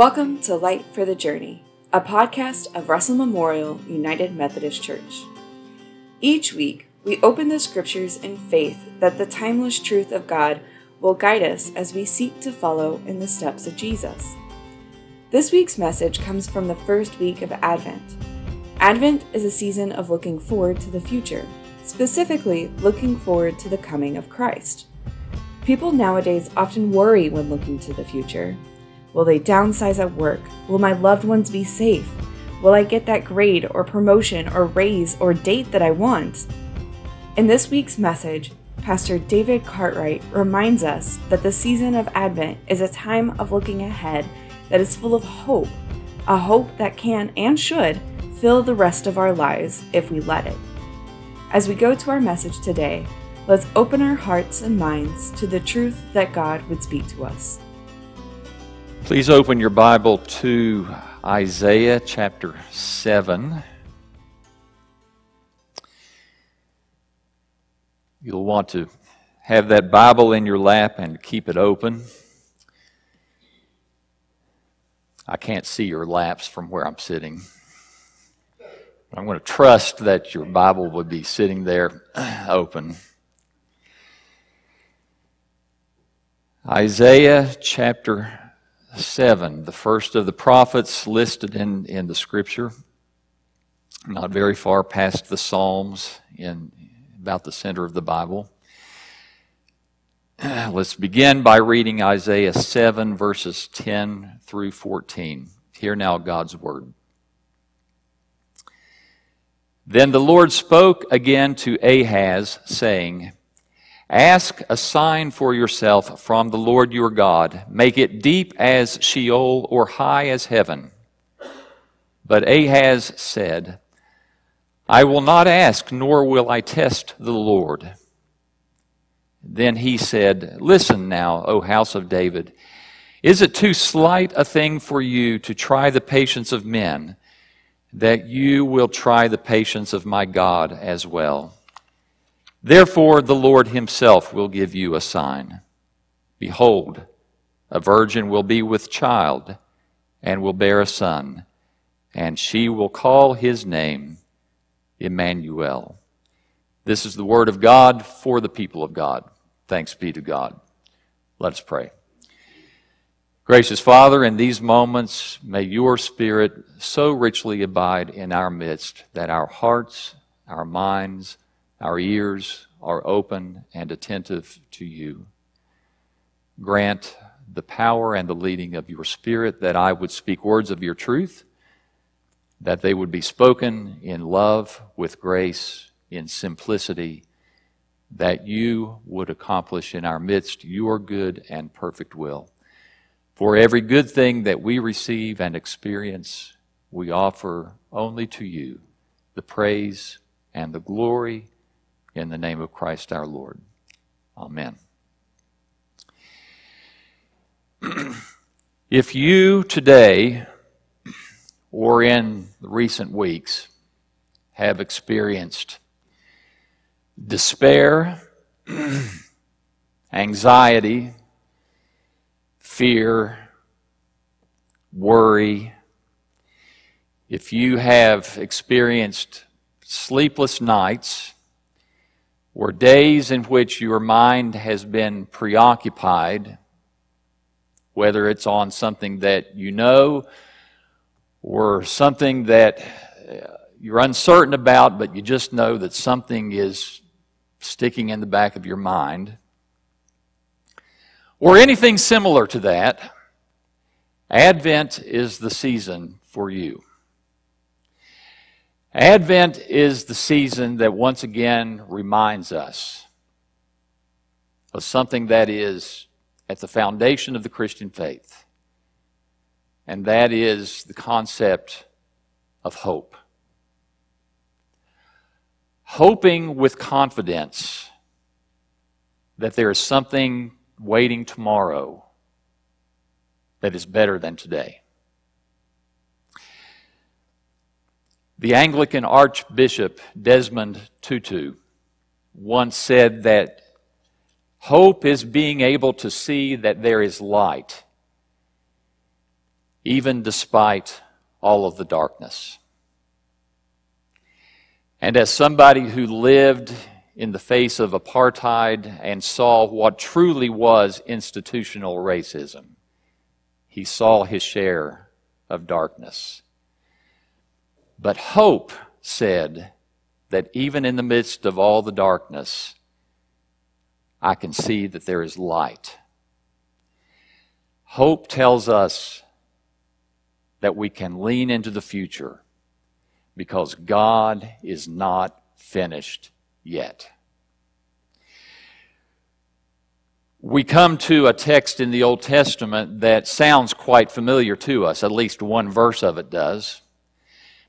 Welcome to Light for the Journey, a podcast of Russell Memorial United Methodist Church. Each week, we open the scriptures in faith that the timeless truth of God will guide us as we seek to follow in the steps of Jesus. This week's message comes from the first week of Advent. Advent is a season of looking forward to the future, specifically looking forward to the coming of Christ. People nowadays often worry when looking to the future. Will they downsize at work? Will my loved ones be safe? Will I get that grade or promotion or raise or date that I want? In this week's message, Pastor David Cartwright reminds us that the season of Advent is a time of looking ahead that is full of hope, a hope that can and should fill the rest of our lives if we let it. As we go to our message today, let's open our hearts and minds to the truth that God would speak to us. Please open your Bible to Isaiah chapter 7. You'll want to have that Bible in your lap and keep it open. I can't see your laps from where I'm sitting. I'm going to trust that your Bible would be sitting there open. Isaiah chapter 7, the first of the prophets listed in the scripture, not very far past the Psalms, in about the center of the Bible. Let's begin by reading Isaiah 7, verses 10 through 14. Hear now God's word. Then the Lord spoke again to Ahaz, saying, "Ask a sign for yourself from the Lord your God. Make it deep as Sheol or high as heaven." But Ahaz said, "I will not ask, nor will I test the Lord." Then he said, "Listen now, O house of David. Is it too slight a thing for you to try the patience of men, that you will try the patience of my God as well? Therefore, the Lord himself will give you a sign. Behold, a virgin will be with child and will bear a son, and she will call his name Emmanuel." This is the word of God for the people of God. Thanks be to God. Let us pray. Gracious Father, in these moments, may your Spirit so richly abide in our midst that our hearts, our minds, our ears are open and attentive to you. Grant the power and the leading of your Spirit that I would speak words of your truth, that they would be spoken in love, with grace, in simplicity, that you would accomplish in our midst your good and perfect will. For every good thing that we receive and experience, we offer only to you the praise and the glory, in the name of Christ our Lord. Amen. If you today or in the recent weeks have experienced despair, anxiety, fear, worry, if you have experienced sleepless nights, or days in which your mind has been preoccupied, whether it's on something that you know or something that you're uncertain about, but you just know that something is sticking in the back of your mind, or anything similar to that, Advent is the season for you. Advent is the season that once again reminds us of something that is at the foundation of the Christian faith, and that is the concept of hope. Hoping with confidence that there is something waiting tomorrow that is better than today. The Anglican Archbishop Desmond Tutu once said that hope is being able to see that there is light even despite all of the darkness. And as somebody who lived in the face of apartheid and saw what truly was institutional racism, he saw his share of darkness. But hope said that even in the midst of all the darkness, I can see that there is light. Hope tells us that we can lean into the future because God is not finished yet. We come to a text in the Old Testament that sounds quite familiar to us, at least one verse of it does,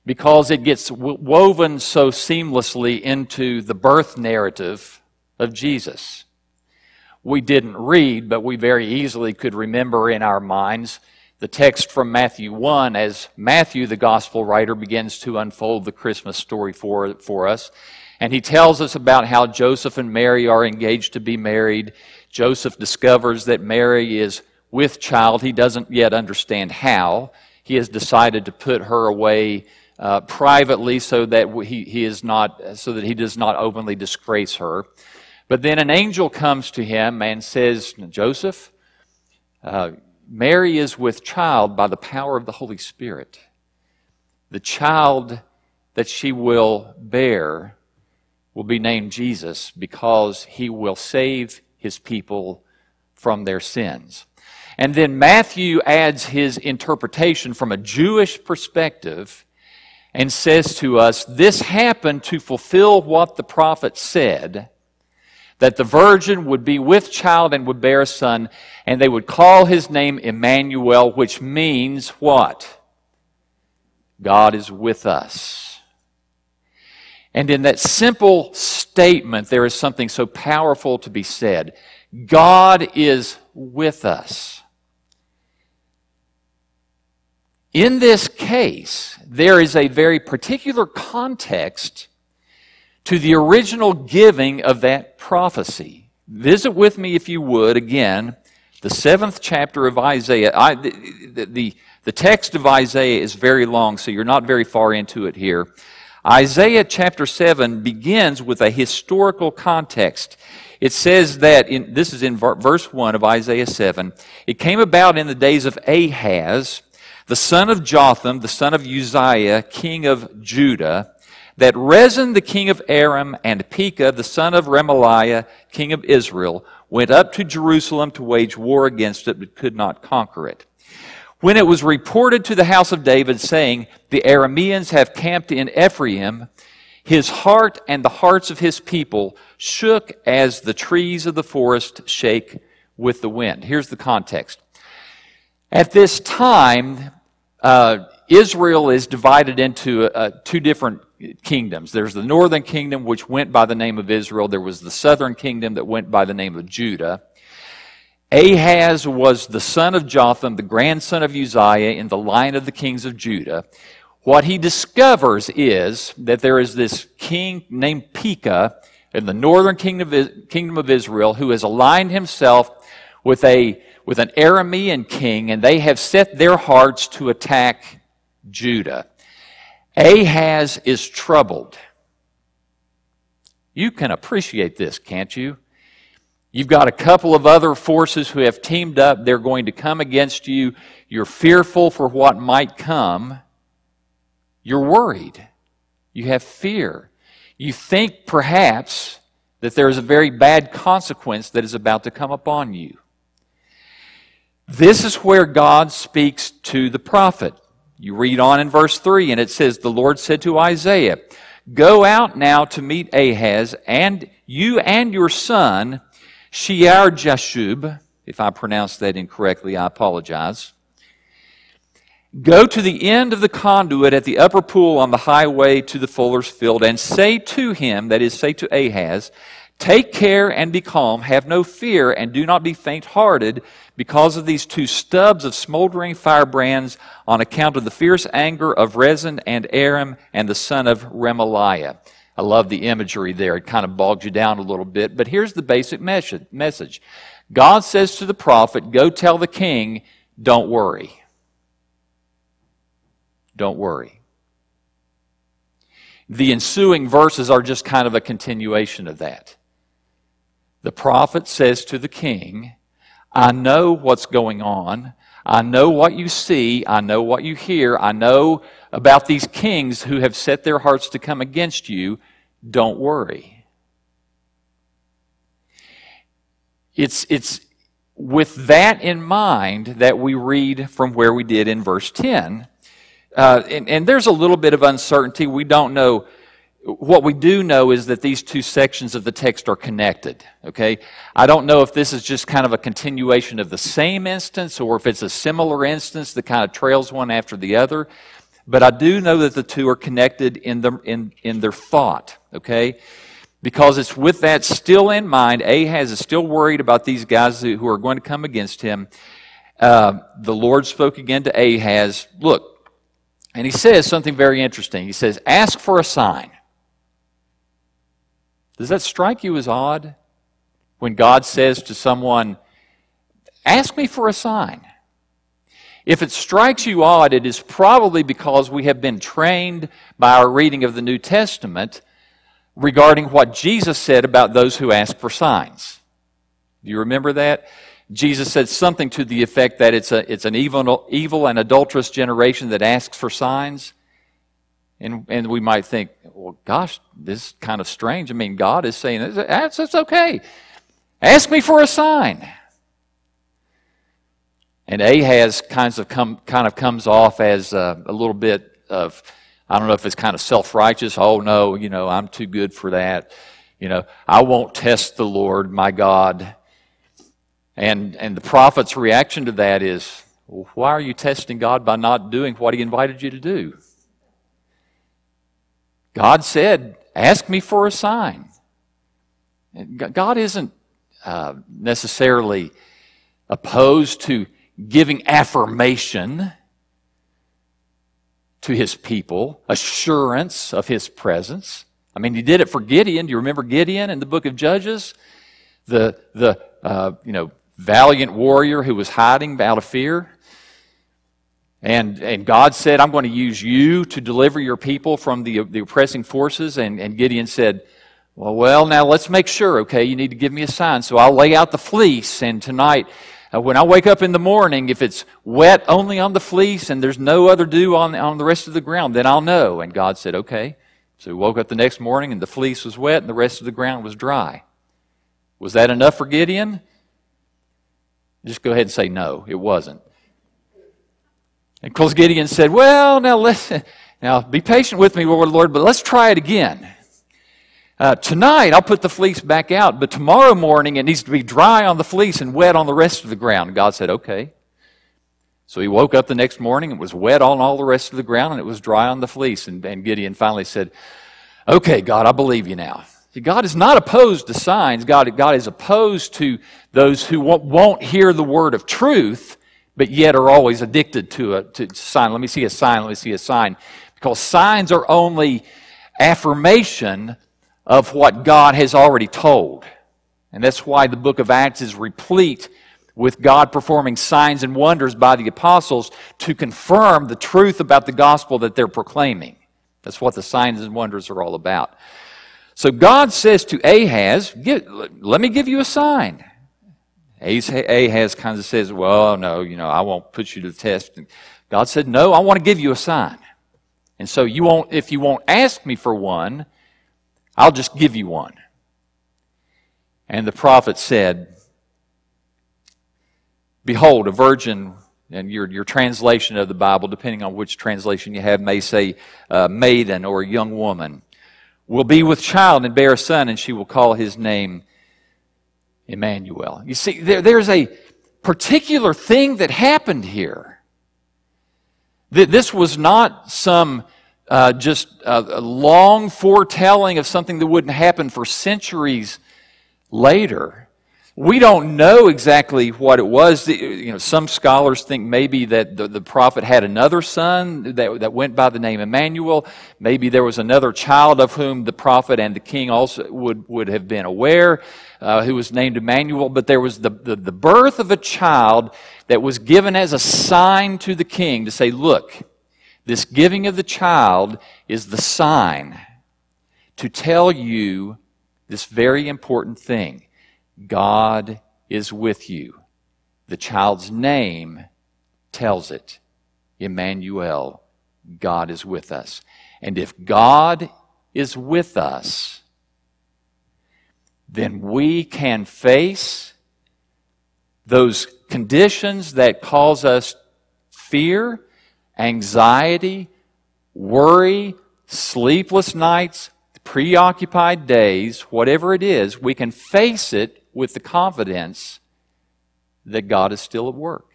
because it gets woven so seamlessly into the birth narrative of Jesus. We didn't read, but we very easily could remember in our minds the text from Matthew 1 as Matthew, the gospel writer, begins to unfold the Christmas story for us. And he tells us about how Joseph and Mary are engaged to be married. Joseph discovers that Mary is with child. He doesn't yet understand how. He has decided to put her away privately so that he does not openly disgrace her. But then an angel comes to him and says, Joseph, Mary is with child by the power of the Holy Spirit. The child that she will bear will be named Jesus because he will save his people from their sins. And then Matthew adds his interpretation from a Jewish perspective and says to us, this happened to fulfill what the prophet said, that the virgin would be with child and would bear a son, and they would call his name Emmanuel, which means what? God is with us. And in that simple statement, there is something so powerful to be said. God is with us. In this case, there is a very particular context to the original giving of that prophecy. Visit with me, if you would, again, the 7th chapter of Isaiah. The text of Isaiah is very long, so you're not very far into it here. Isaiah chapter 7 begins with a historical context. It says that, this is in verse 1 of Isaiah 7, it came about in the days of Ahaz, the son of Jotham, the son of Uzziah, king of Judah, that Rezin, the king of Aram, and Pekah, the son of Remaliah, king of Israel, went up to Jerusalem to wage war against it, but could not conquer it. When it was reported to the house of David, saying, the Arameans have camped in Ephraim, his heart and the hearts of his people shook as the trees of the forest shake with the wind. Here's the context. At this time, Israel is divided into two different kingdoms. There's the northern kingdom, which went by the name of Israel. There was the southern kingdom that went by the name of Judah. Ahaz was the son of Jotham, the grandson of Uzziah, in the line of the kings of Judah. What he discovers is that there is this king named Pekah in the northern kingdom of Israel who has aligned himself with an Aramean king, and they have set their hearts to attack Judah. Ahaz is troubled. You can appreciate this, can't you? You've got a couple of other forces who have teamed up. They're going to come against you. You're fearful for what might come. You're worried. You have fear. You think perhaps that there is a very bad consequence that is about to come upon you. This is where God speaks to the prophet. You read on in verse 3, and it says, the Lord said to Isaiah, go out now to meet Ahaz, and you and your son, Shear-Jashub, if I pronounce that incorrectly, I apologize. Go to the end of the conduit at the upper pool on the highway to the fuller's field, and say to him, that is, say to Ahaz, take care and be calm, have no fear, and do not be faint-hearted, because of these two stubs of smoldering firebrands on account of the fierce anger of Rezin and Aram and the son of Remaliah. I love the imagery there. It kind of bogs you down a little bit. But here's the basic message. God says to the prophet, go tell the king, don't worry. Don't worry. The ensuing verses are just kind of a continuation of that. The prophet says to the king, I know what's going on. I know what you see. I know what you hear. I know about these kings who have set their hearts to come against you. Don't worry. It's with that in mind that we read from where we did in verse 10. And there's a little bit of uncertainty. We don't know. What we do know is that these two sections of the text are connected, okay? I don't know if this is just kind of a continuation of the same instance or if it's a similar instance that kind of trails one after the other, but I do know that the two are connected in their thought, okay? Because it's with that still in mind, Ahaz is still worried about these guys who are going to come against him. The Lord spoke again to Ahaz, look, and he says something very interesting. He says, ask for a sign. Does that strike you as odd when God says to someone, ask me for a sign? If it strikes you odd, it is probably because we have been trained by our reading of the New Testament regarding what Jesus said about those who ask for signs. Do you remember that? Jesus said something to the effect that it's an evil and adulterous generation that asks for signs. And we might think, well, gosh, this is kind of strange. I mean, God is saying, that's okay. Ask me for a sign. And Ahaz comes off as a little bit of, I don't know if it's kind of self-righteous. Oh, no, I'm too good for that. I won't test the Lord, my God. And the prophet's reaction to that is, well, why are you testing God by not doing what he invited you to do? God said, ask me for a sign. God isn't necessarily opposed to giving affirmation to his people, assurance of his presence. I mean, he did it for Gideon. Do you remember Gideon in the book of Judges? The valiant warrior who was hiding out of fear. And God said, I'm going to use you to deliver your people from the oppressing forces. And Gideon said, well, now let's make sure, okay, you need to give me a sign. So I'll lay out the fleece, and tonight, when I wake up in the morning, if it's wet only on the fleece and there's no other dew on the rest of the ground, then I'll know. And God said, okay. So he woke up the next morning, and the fleece was wet, and the rest of the ground was dry. Was that enough for Gideon? Just go ahead and say no, it wasn't. And of course, Gideon said, well, now be patient with me, Lord, but let's try it again. Tonight, I'll put the fleece back out, but tomorrow morning, it needs to be dry on the fleece and wet on the rest of the ground. And God said, okay. So he woke up the next morning, it was wet on all the rest of the ground, and it was dry on the fleece. And Gideon finally said, okay, God, I believe you now. See, God is not opposed to signs. God is opposed to those who won't hear the word of truth, but yet are always addicted to sign. Let me see a sign, let me see a sign. Because signs are only affirmation of what God has already told. And that's why the book of Acts is replete with God performing signs and wonders by the apostles to confirm the truth about the gospel that they're proclaiming. That's what the signs and wonders are all about. So God says to Ahaz, let me give you a sign. Ahaz kind of says, well, no, I won't put you to the test. And God said, no, I want to give you a sign. And so if you won't ask me for one, I'll just give you one. And the prophet said, behold, a virgin, and your translation of the Bible, depending on which translation you have, may say maiden or a young woman, will be with child and bear a son, and she will call his name Emmanuel. You see, there's a particular thing that happened here. This was not some long foretelling of something that wouldn't happen for centuries later. We don't know exactly what it was. Some scholars think maybe that the prophet had another son that went by the name Emmanuel. Maybe there was another child of whom the prophet and the king also would have been aware, who was named Emmanuel. But there was the birth of a child that was given as a sign to the king to say, look, This giving of the child is the sign to tell you this very important thing. God is with you. The child's name tells it. Emmanuel, God is with us. And if God is with us, then we can face those conditions that cause us fear, anxiety, worry, sleepless nights, preoccupied days, whatever it is, we can face it with the confidence that God is still at work.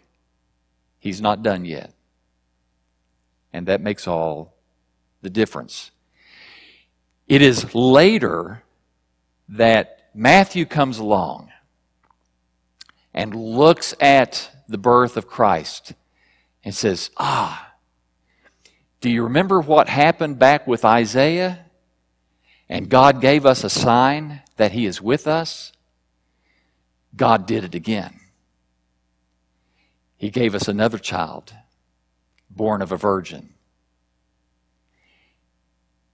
He's not done yet. And that makes all the difference. It is later that Matthew comes along and looks at the birth of Christ and says, do you remember what happened back with Isaiah? And God gave us a sign that He is with us. God did it again. He gave us another child, born of a virgin.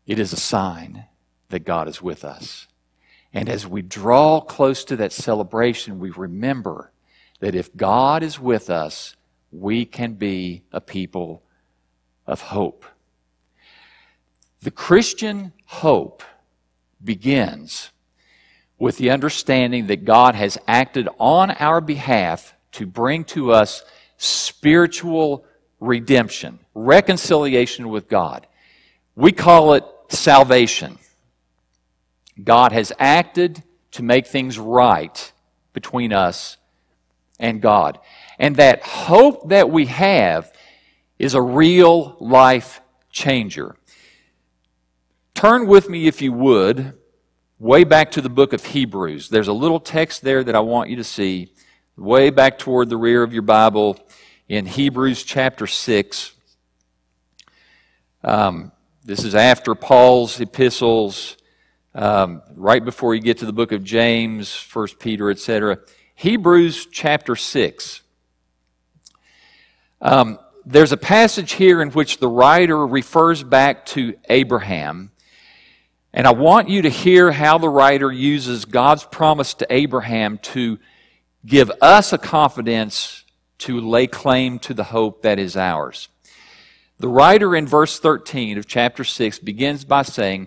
It is a sign that God is with us. And as we draw close to that celebration, we remember that if God is with us, we can be a people of hope. The Christian hope begins with the understanding that God has acted on our behalf to bring to us spiritual redemption, reconciliation with God. We call it salvation. God has acted to make things right between us and God. And that hope that we have is a real life changer. Turn with me, if you would, way back to the book of Hebrews. There's a little text there that I want you to see, way back toward the rear of your Bible in Hebrews chapter 6. This is after Paul's epistles, right before you get to the book of James, 1 Peter, etc. Hebrews chapter 6. There's a passage here in which the writer refers back to Abraham. And I want you to hear how the writer uses God's promise to Abraham to give us a confidence to lay claim to the hope that is ours. The writer in verse 13 of chapter 6 begins by saying,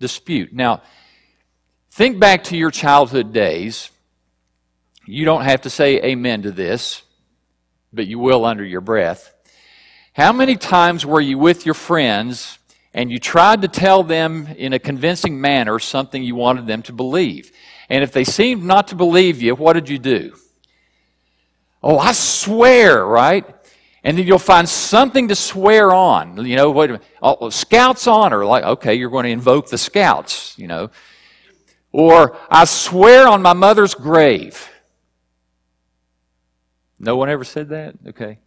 dispute." Now, think back to your childhood days. You don't have to say amen to this, but you will under your breath. How many times were you with your friends and you tried to tell them in a convincing manner something you wanted them to believe? And if they seemed not to believe you, what did you do? "Oh, I swear," right? And then you'll find something to swear on. You know, wait a minute. "Oh, Scout's honor." Like, okay, you're going to invoke the Scouts, you know. Or, "I swear on my mother's grave." No one ever said that? Okay.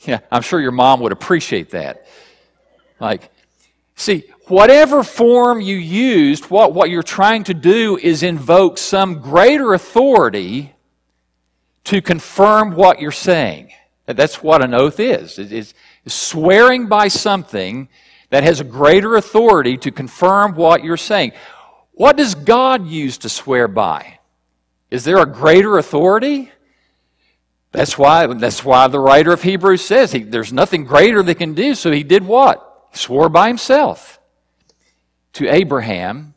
Yeah, I'm sure your mom would appreciate that. Like, see, whatever form you used, what you're trying to do is invoke some greater authority to confirm what you're saying. That's what an oath is. It's swearing by something that has a greater authority to confirm what you're saying. What does God use to swear by? Is there a greater authority? That's why the writer of Hebrews says there's nothing greater they can do. So he did what? Swore by himself to Abraham,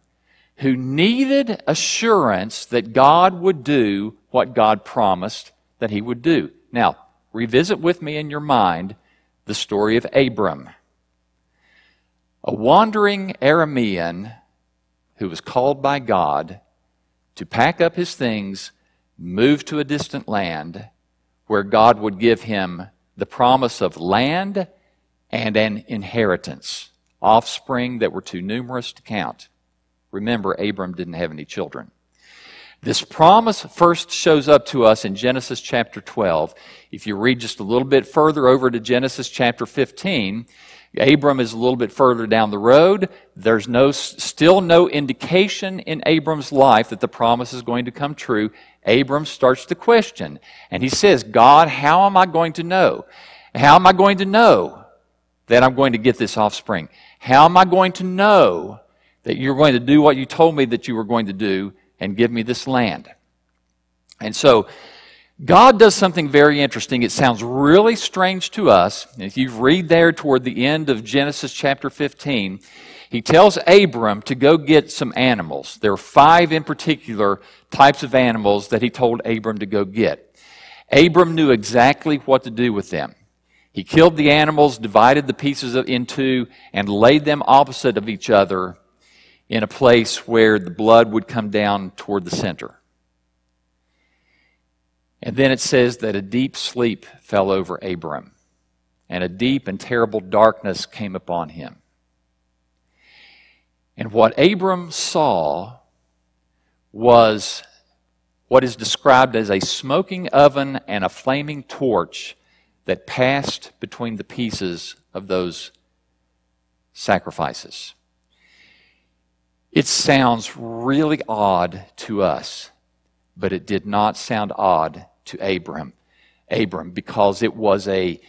who needed assurance that God would do what God promised that He would do. Now, revisit with me in your mind the story of Abram, a wandering Aramean who was called by God to pack up his things, move to a distant land where God would give him the promise of land and an inheritance, offspring that were too numerous to count. Remember, Abram didn't have any children. This promise first shows up to us in Genesis chapter 12. If you read just a little bit further over to Genesis chapter 15, Abram is a little bit further down the road. There's still no indication in Abram's life that the promise is going to come true. Abram starts to question, and he says, God, how am I going to know? How am I going to know that I'm going to get this offspring? How am I going to know that you're going to do what you told me that you were going to do and give me this land? And so God does something very interesting. It sounds really strange to us. If you read there toward the end of Genesis chapter 15, he tells Abram to go get some animals. There are 5 in particular types of animals that he told Abram to go get. Abram knew exactly what to do with them. He killed the animals, divided the pieces in two, and laid them opposite of each other in a place where the blood would come down toward the center. And then it says that a deep sleep fell over Abram, and a deep and terrible darkness came upon him. And what Abram saw was what is described as a smoking oven and a flaming torch that passed between the pieces of those sacrifices. It sounds really odd to us, but it did not sound odd to Abram, because it was a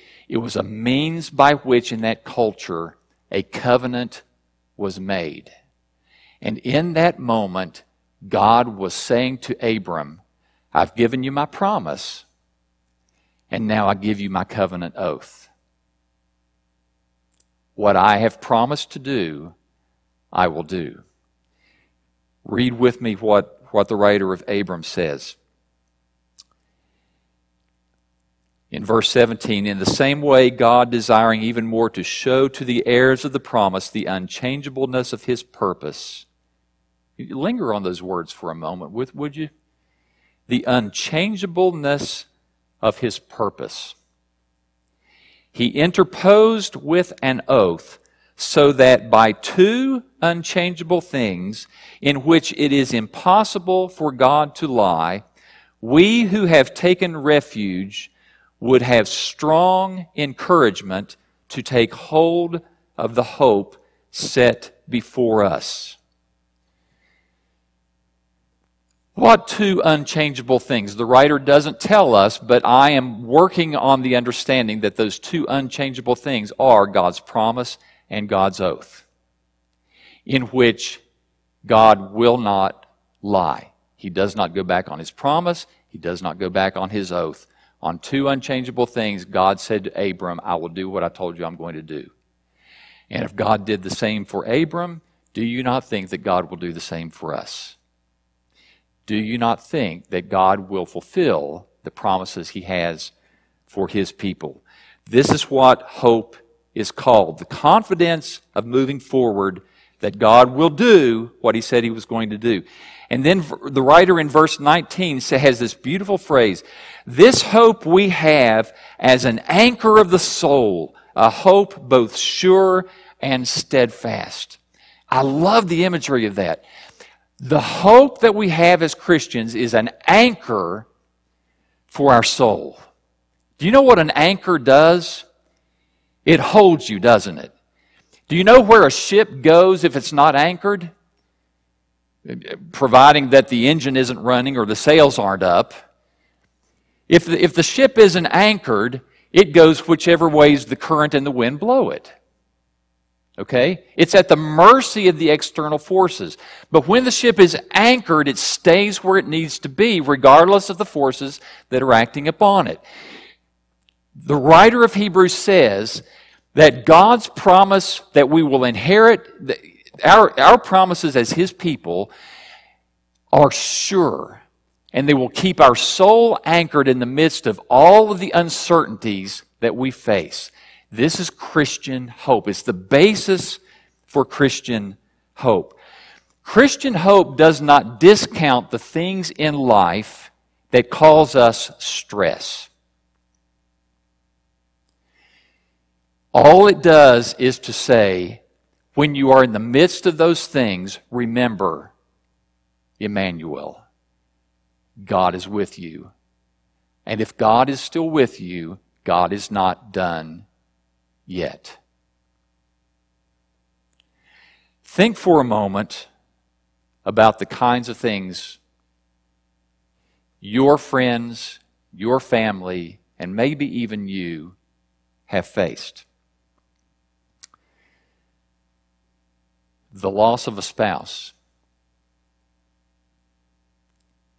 means by which in that culture a covenant was made. And in that moment, God was saying to Abram, I've given you my promise, and now I give you my covenant oath. What I have promised to do, I will do. Read with me what the writer of Abram says. In verse 17, in the same way, God, desiring even more to show to the heirs of the promise the unchangeableness of his purpose. Linger on those words for a moment, would you? The unchangeableness of his purpose. He interposed with an oath, so that by two unchangeable things in which it is impossible for God to lie, we who have taken refuge would have strong encouragement to take hold of the hope set before us. What two unchangeable things? The writer doesn't tell us, but I am working on the understanding that those two unchangeable things are God's promise and God's oath, in which God will not lie. He does not go back on his promise. He does not go back on his oath. On two unchangeable things, God said to Abram, I will do what I told you I'm going to do. And if God did the same for Abram, do you not think that God will do the same for us? Do you not think that God will fulfill the promises he has for his people? This is what hope is called, the confidence of moving forward that God will do what he said he was going to do. And then the writer in verse 19 has this beautiful phrase, this hope we have as an anchor of the soul, a hope both sure and steadfast. I love the imagery of that. The hope that we have as Christians is an anchor for our soul. Do you know what an anchor does? It holds you, doesn't it? Do you know where a ship goes if it's not anchored? Providing that the engine isn't running or the sails aren't up. If the ship isn't anchored, it goes whichever ways the current and the wind blow it. Okay? It's at the mercy of the external forces. But when the ship is anchored, it stays where it needs to be, regardless of the forces that are acting upon it. The writer of Hebrews says that God's promise that we will inherit, our promises as his people are sure, and they will keep our soul anchored in the midst of all of the uncertainties that we face. This is Christian hope. It's the basis for Christian hope. Christian hope does not discount the things in life that cause us stress. All it does is to say, When you are in the midst of those things, remember Emmanuel. God is with you. And if God is still with you, God is not done yet. Think for a moment about the kinds of things your friends, your family, and maybe even you have faced. The loss of a spouse.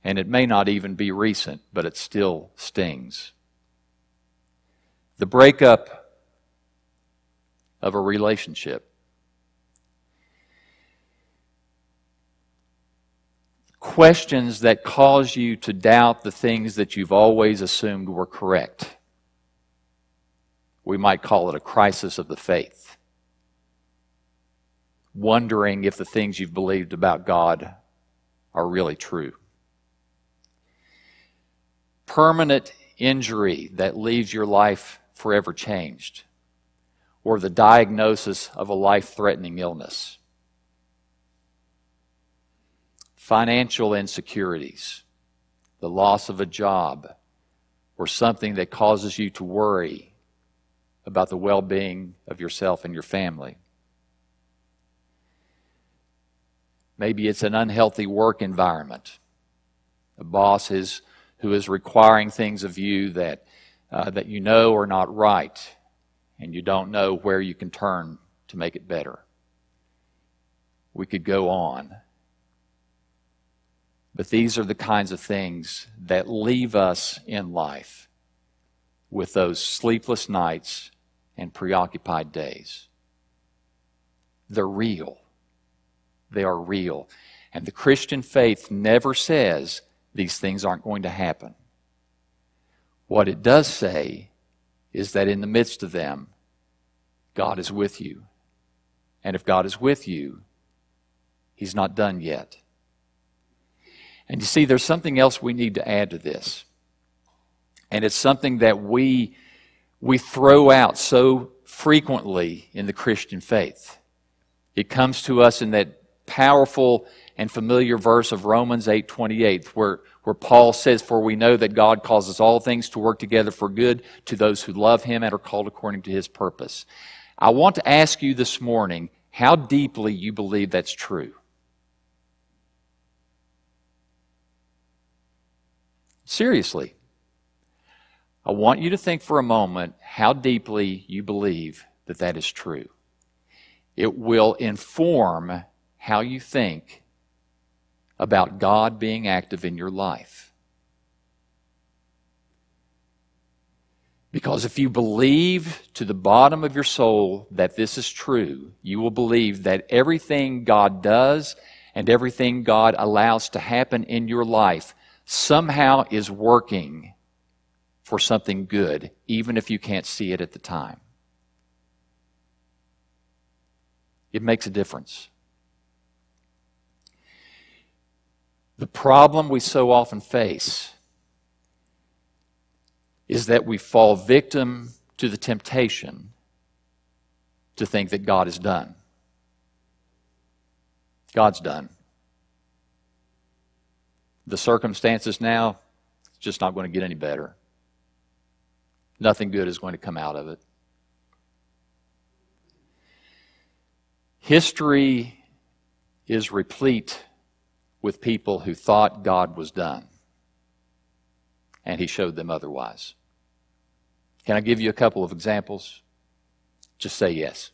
And it may not even be recent, but it still stings. The breakup of a relationship. Questions that cause you to doubt the things that you've always assumed were correct. We might call it a crisis of the faith. Wondering if the things you've believed about God are really true. Permanent injury that leaves your life forever changed, or the diagnosis of a life-threatening illness. Financial insecurities, the loss of a job, or something that causes you to worry about the well-being of yourself and your family. Maybe it's an unhealthy work environment. A boss who is requiring things of you that you know are not right, and you don't know where you can turn to make it better. We could go on. But these are the kinds of things that leave us in life with those sleepless nights and preoccupied days. They're real. They are real. And the Christian faith never says these things aren't going to happen. What it does say is that in the midst of them, God is with you. And if God is with you, He's not done yet. And you see, there's something else we need to add to this. And it's something that we throw out so frequently in the Christian faith. It comes to us in that powerful and familiar verse of Romans 8:28, where Paul says, "For we know that God causes all things to work together for good to those who love Him and are called according to His purpose." I want to ask you this morning how deeply you believe that's true. Seriously. I want you to think for a moment how deeply you believe that that is true. It will inform how you think about God being active in your life. Because if you believe to the bottom of your soul that this is true, you will believe that everything God does and everything God allows to happen in your life somehow is working for something good, even if you can't see it at the time. It makes a difference. The problem we so often face is that we fall victim to the temptation to think that God is done. God's done. The circumstances now, it's just not going to get any better. Nothing good is going to come out of it. History is replete with people who thought God was done, and He showed them otherwise. Can I give you a couple of examples? Just say yes.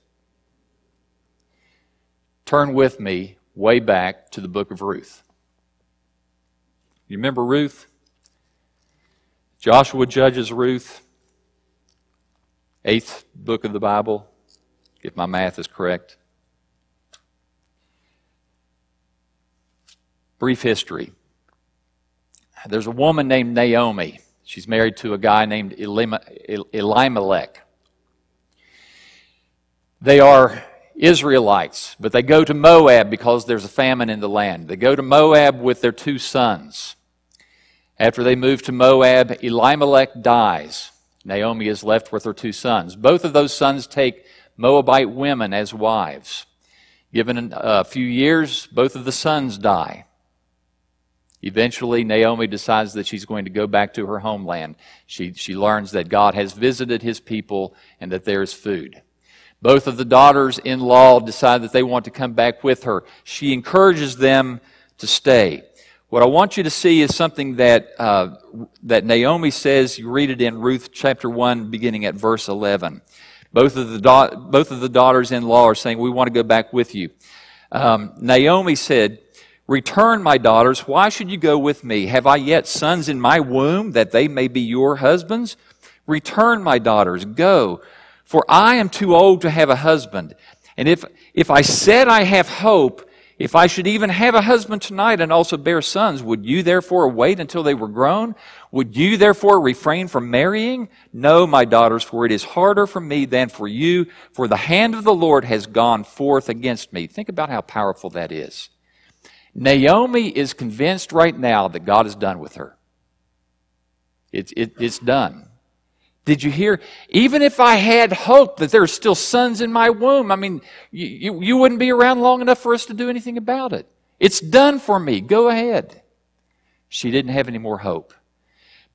Turn with me way back to the book of Ruth. You remember Ruth? Joshua judges Ruth, 8th book of the Bible, if my math is correct. Brief history. There's a woman named Naomi. She's married to a guy named Elimelech. They are Israelites, but they go to Moab because there's a famine in the land. They go to Moab with their two sons. After they move to Moab, Elimelech dies. Naomi is left with her two sons. Both of those sons take Moabite women as wives. Given a few years, both of the sons die. Eventually, Naomi decides that she's going to go back to her homeland. She learns that God has visited his people and that there is food. Both of the daughters-in-law decide that they want to come back with her. She encourages them to stay. What I want you to see is something that that Naomi says. You read it in Ruth chapter 1, beginning at verse 11. Both of the daughters-in-law are saying, "We want to go back with you." Naomi said, "Return, my daughters. Why should you go with me? Have I yet sons in my womb, that they may be your husbands? Return, my daughters. Go, for I am too old to have a husband. And if I said I have hope, if I should even have a husband tonight and also bear sons, would you therefore wait until they were grown? Would you therefore refrain from marrying? No, my daughters, for it is harder for me than for you, for the hand of the Lord has gone forth against me." Think about how powerful that is. Naomi is convinced right now that God is done with her. It's done. Did you hear? Even if I had hope that there are still sons in my womb, I mean, you wouldn't be around long enough for us to do anything about it. It's done for me. Go ahead. She didn't have any more hope,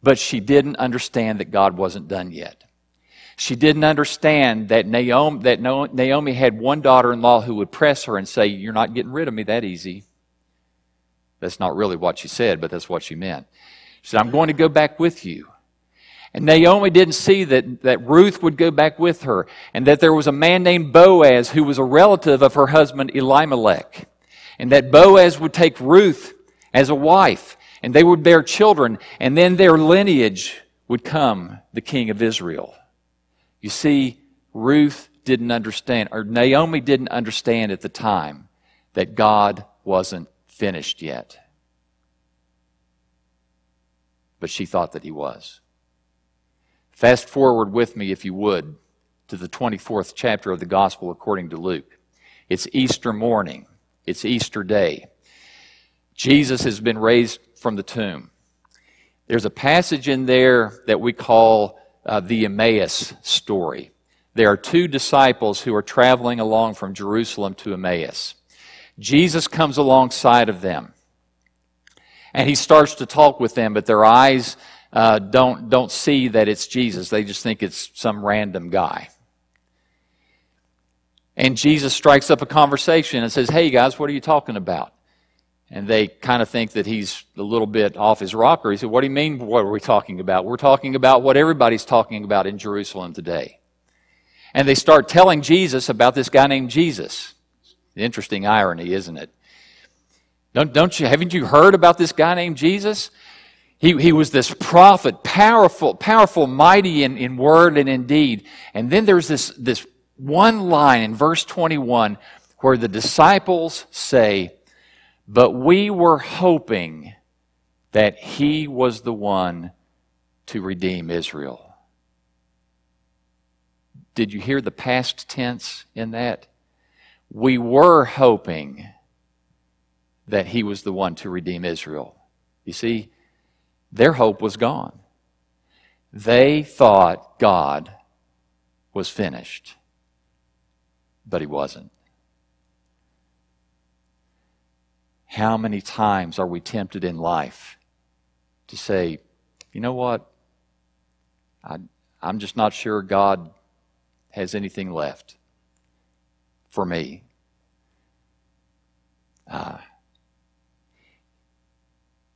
but she didn't understand that God wasn't done yet. She didn't understand that Naomi had one daughter-in-law who would press her and say, "You're not getting rid of me that easy." That's not really what she said, but that's what she meant. She said, "I'm going to go back with you." And Naomi didn't see that Ruth would go back with her, and that there was a man named Boaz who was a relative of her husband Elimelech, and that Boaz would take Ruth as a wife, and they would bear children, and then their lineage would come the king of Israel. You see, Ruth didn't understand, or Naomi didn't understand at the time, that God wasn't finished yet. But she thought that he was. Fast forward with me, if you would, to the 24th chapter of the Gospel according to Luke. It's Easter morning. It's Easter day. Jesus has been raised from the tomb. There's a passage in there that we call the Emmaus story. There are two disciples who are traveling along from Jerusalem to Emmaus. Jesus comes alongside of them, and he starts to talk with them, but their eyes don't see that it's Jesus. They just think it's some random guy. And Jesus strikes up a conversation and says, "Hey, guys, what are you talking about?" And they kind of think that he's a little bit off his rocker. He said, "What do you mean, what are we talking about?" We're talking about what everybody's talking about in Jerusalem today. And they start telling Jesus about this guy named Jesus. Interesting irony, isn't it? Haven't you heard about this guy named Jesus? He was this prophet, powerful, mighty in word and in deed. And then there's this one line in verse 21 where the disciples say, "But we were hoping that he was the one to redeem Israel." Did you hear the past tense in that? We were hoping that he was the one to redeem Israel. You see, their hope was gone. They thought God was finished, but he wasn't. How many times are we tempted in life to say, "You know what? I'm just not sure God has anything left for me."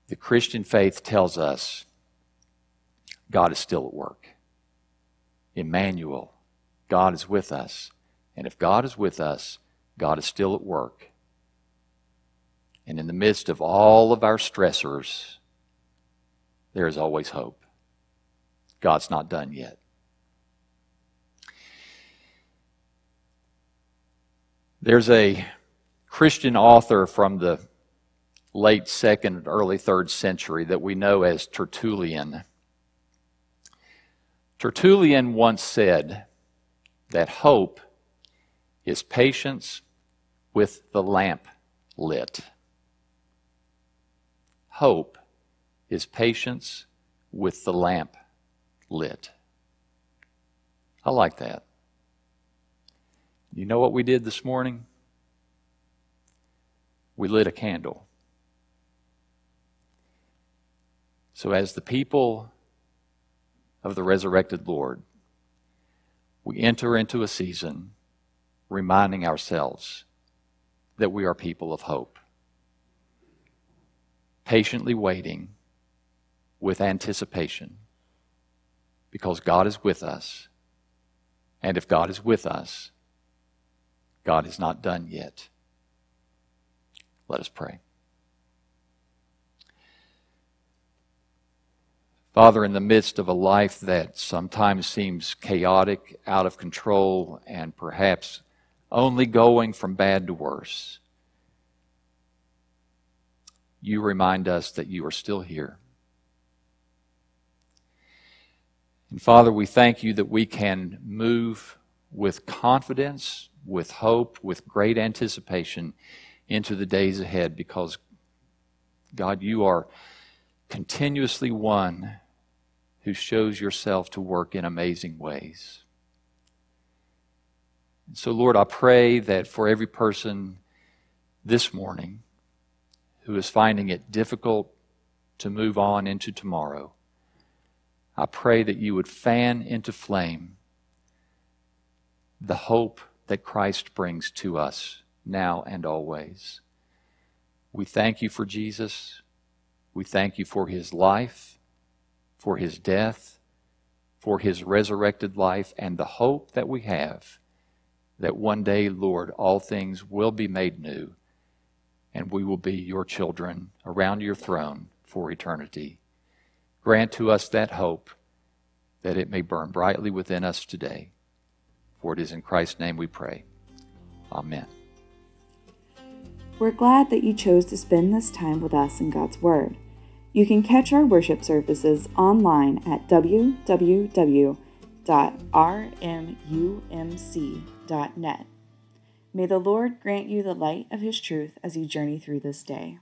The Christian faith tells us God is still at work. Emmanuel, God is with us. And if God is with us, God is still at work. And in the midst of all of our stressors, there is always hope. God's not done yet. There's a Christian author from the late 2nd, early 3rd century that we know as Tertullian. Tertullian once said that hope is patience with the lamp lit. Hope is patience with the lamp lit. I like that. You know what we did this morning? we lit a candle. So as the people of the resurrected Lord, we enter into a season reminding ourselves that we are people of hope, patiently waiting with anticipation, because God is with us. And if God is with us, God is not done yet. Let us pray. Father, in the midst of a life that sometimes seems chaotic, out of control, and perhaps only going from bad to worse, you remind us that you are still here. And Father, we thank you that we can move with confidence, with hope, with great anticipation into the days ahead, because, God, you are continuously one who shows yourself to work in amazing ways. And so, Lord, I pray that for every person this morning who is finding it difficult to move on into tomorrow, I pray that you would fan into flame the hope that Christ brings to us now and always. We thank you for Jesus. We thank you for his life, for his death, for his resurrected life, and the hope that we have that one day, Lord, all things will be made new, and we will be your children around your throne for eternity. Grant to us that hope, that it may burn brightly within us today. For it is in Christ's name we pray. Amen. We're glad that you chose to spend this time with us in God's Word. You can catch our worship services online at www.rmumc.net. May the Lord grant you the light of His truth as you journey through this day.